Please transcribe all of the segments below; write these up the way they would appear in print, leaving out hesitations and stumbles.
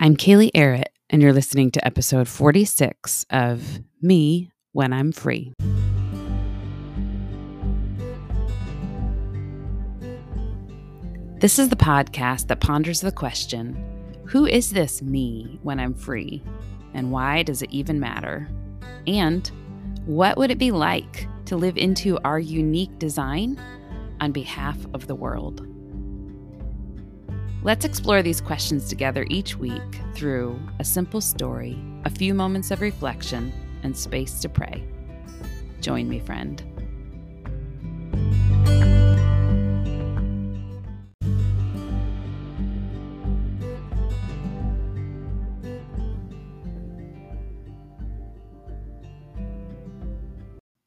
I'm Kaylee Arrett, and you're listening to episode 46 of Me When I'm Free. This is the podcast that ponders the question, who is this me when I'm free, and why does it even matter? And what would it be like to live into our unique design on behalf of the world? Let's explore these questions together each week through a simple story, a few moments of reflection, and space to pray. Join me, friend.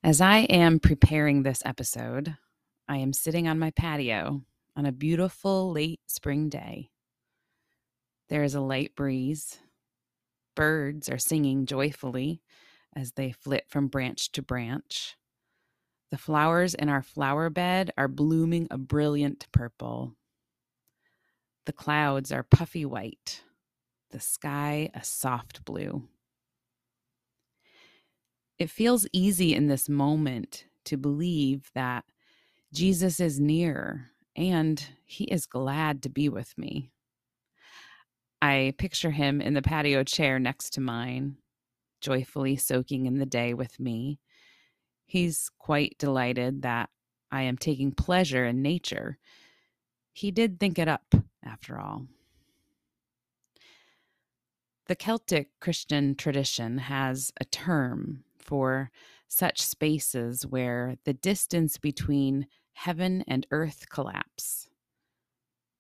As I am preparing this episode, I am sitting on my patio on a beautiful late spring day. There is a light breeze. Birds are singing joyfully as they flit from branch to branch. The flowers in our flower bed are blooming a brilliant purple. The clouds are puffy white, the sky a soft blue. It feels easy in this moment to believe that Jesus is near, and he is glad to be with me. I picture him in the patio chair next to mine, joyfully soaking in the day with me. He's quite delighted that I am taking pleasure in nature. He did think it up, after all. The Celtic Christian tradition has a term for such spaces where the distance between heaven and earth collapse.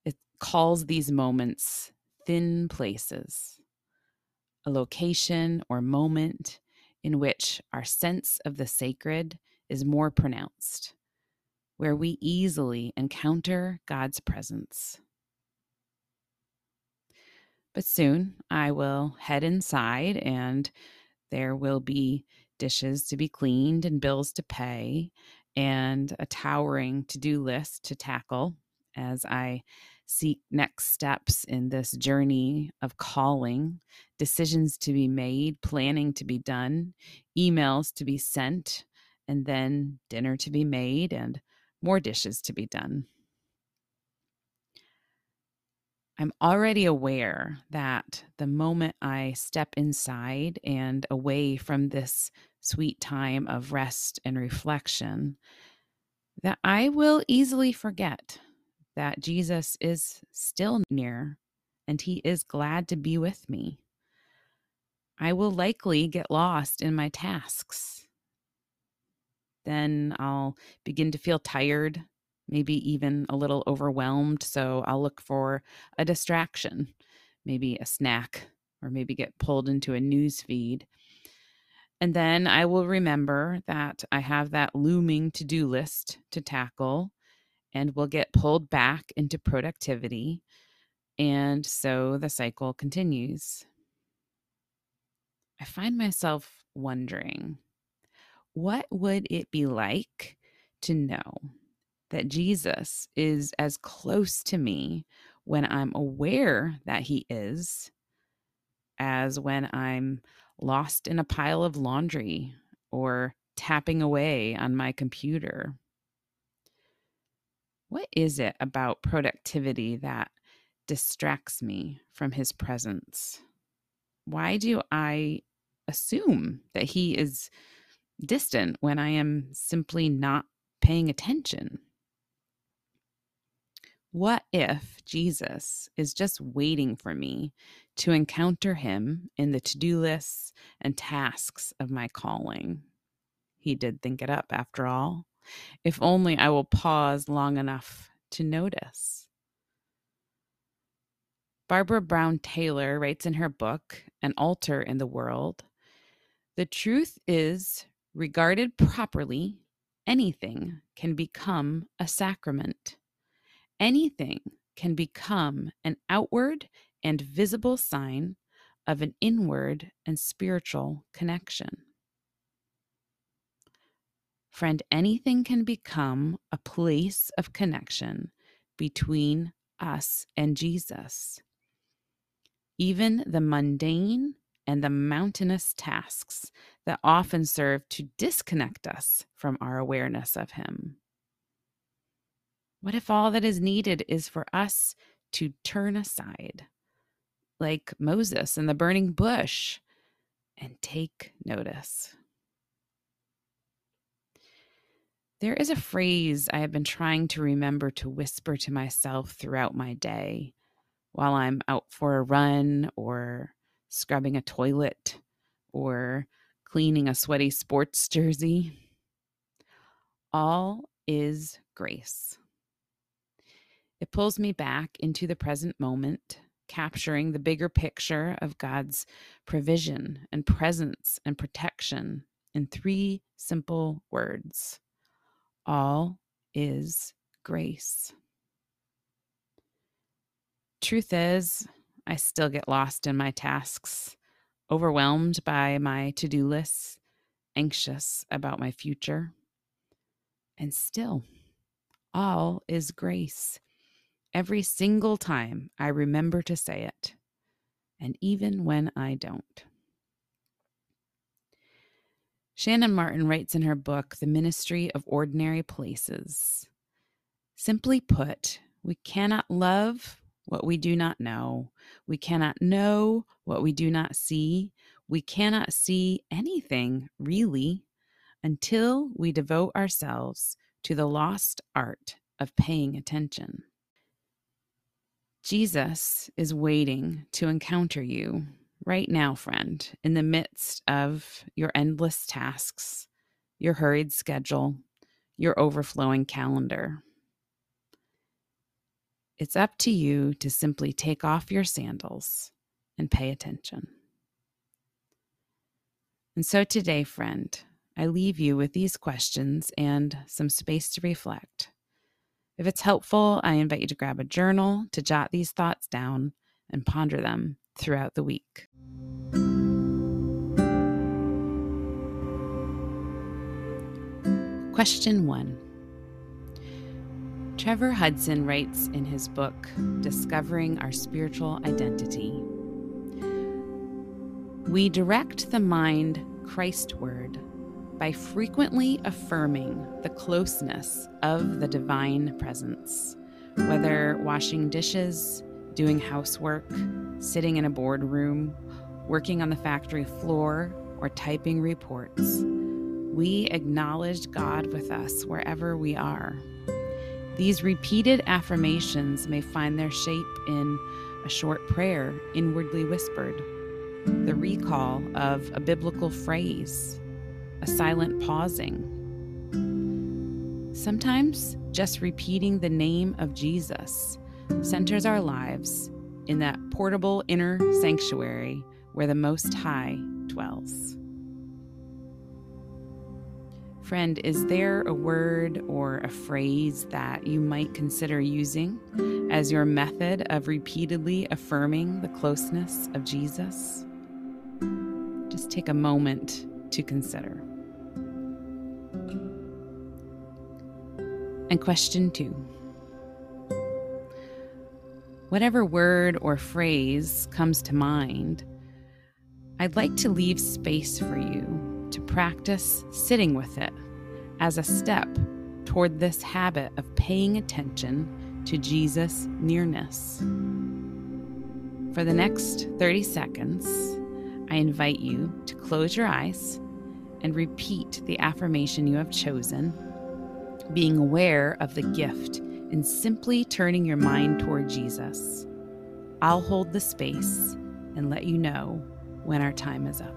It calls these moments thin places, a location or moment in which our sense of the sacred is more pronounced, where we easily encounter God's presence. But soon I will head inside, and there will be dishes to be cleaned and bills to pay, and a towering to-do list to tackle as I seek next steps in this journey of calling, decisions to be made, planning to be done, emails to be sent, and then dinner to be made and more dishes to be done. I'm already aware that the moment I step inside and away from this sweet time of rest and reflection, that I will easily forget that Jesus is still near and he is glad to be with me. I will likely get lost in my tasks. Then I'll begin to feel tired, maybe even a little overwhelmed, so I'll look for a distraction, maybe a snack, or maybe get pulled into a news feed. And then I will remember that I have that looming to-do list to tackle and will get pulled back into productivity. And so the cycle continues. I find myself wondering, what would it be like to know that Jesus is as close to me when I'm aware that he is, as when I'm lost in a pile of laundry or tapping away on my computer? What is it about productivity that distracts me from his presence? Why do I assume that he is distant when I am simply not paying attention? What if Jesus is just waiting for me to encounter him in the to-do lists and tasks of my calling? He did think it up, after all. If only I will pause long enough to notice. Barbara Brown Taylor writes in her book, An Altar in the World, "The truth is, regarded properly, anything can become a sacrament. Anything can become an outward and visible sign of an inward and spiritual connection." Friend, anything can become a place of connection between us and Jesus. even the mundane and the mountainous tasks that often serve to disconnect us from our awareness of Him. What if all that is needed is for us to turn aside, like Moses in the burning bush, and take notice? There is a phrase I have been trying to remember to whisper to myself throughout my day while I'm out for a run or scrubbing a toilet or cleaning a sweaty sports jersey. All is grace. It pulls me back into the present moment, capturing the bigger picture of God's provision and presence and protection in three simple words. All is grace. Truth is, I still get lost in my tasks, overwhelmed by my to-do lists, anxious about my future. And still, all is grace. Every single time I remember to say it, and even when I don't. Shannon Martin writes in her book, The Ministry of Ordinary Places, simply put, we cannot love what we do not know. We cannot know what we do not see. We cannot see anything, really, until we devote ourselves to the lost art of paying attention. Jesus is waiting to encounter you. Right now, friend, in the midst of your endless tasks, your hurried schedule, your overflowing calendar. It's up to you to simply take off your sandals and pay attention. And so today, friend, I leave you with these questions and some space to reflect. If it's helpful, I invite you to grab a journal to jot these thoughts down and ponder them throughout the week. Question 1. Trevor Hudson writes in his book, Discovering Our Spiritual Identity, we direct the mind Christward by frequently affirming the closeness of the divine presence, whether washing dishes, doing housework, sitting in a boardroom, working on the factory floor, or typing reports. We acknowledge God with us wherever we are. These repeated affirmations may find their shape in a short prayer inwardly whispered, the recall of a biblical phrase, a silent pausing. Sometimes just repeating the name of Jesus centers our lives in that portable inner sanctuary where the Most High dwells. Friend, is there a word or a phrase that you might consider using as your method of repeatedly affirming the closeness of Jesus? Just take a moment to consider. And question 2. Whatever word or phrase comes to mind, I'd like to leave space for you to practice sitting with it as a step toward this habit of paying attention to Jesus' nearness. For the next 30 seconds, I invite you to close your eyes and repeat the affirmation you have chosen, being aware of the gift and simply turning your mind toward Jesus. I'll hold the space and let you know when our time is up.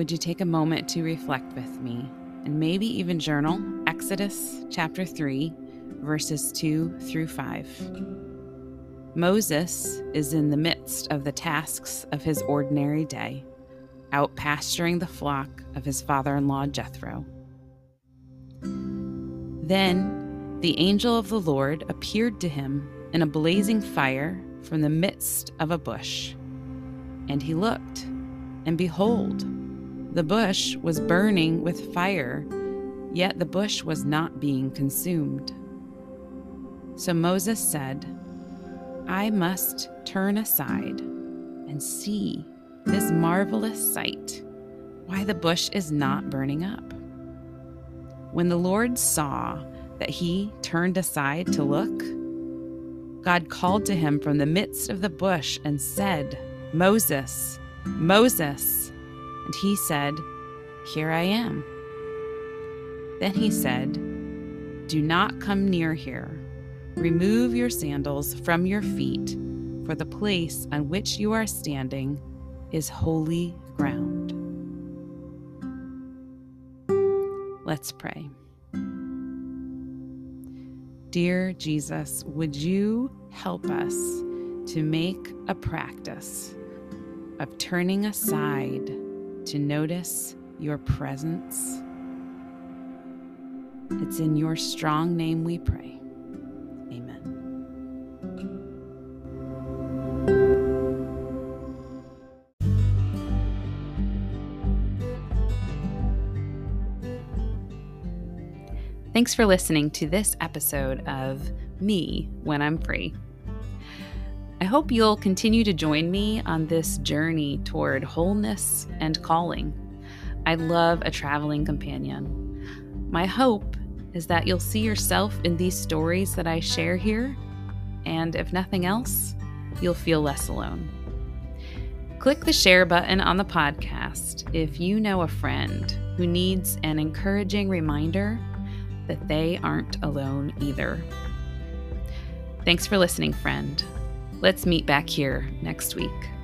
would you take a moment to reflect with me and maybe even journal Exodus chapter 3, verses 2 through 5. Moses is in the midst of the tasks of his ordinary day, out pasturing the flock of his father-in-law Jethro. Then the angel of the Lord appeared to him in a blazing fire from the midst of a bush. And he looked, and behold, the bush was burning with fire, yet the bush was not being consumed. So Moses said, I must turn aside and see this marvelous sight, why the bush is not burning up. When the Lord saw that he turned aside to look, God called to him from the midst of the bush and said, Moses, Moses. And he said, Here I am. Then he said, Do not come near here. Remove your sandals from your feet, for the place on which you are standing is holy ground. Let's pray. Dear Jesus, would you help us to make a practice of turning aside to notice your presence? It's in your strong name we pray. Thanks for listening to this episode of Me When I'm Free. I hope you'll continue to join me on this journey toward wholeness and calling. I love a traveling companion. My hope is that you'll see yourself in these stories that I share here, and if nothing else, you'll feel less alone. Click the share button on the podcast if you know a friend who needs an encouraging reminder that they aren't alone either. Thanks for listening, friend. Let's meet back here next week.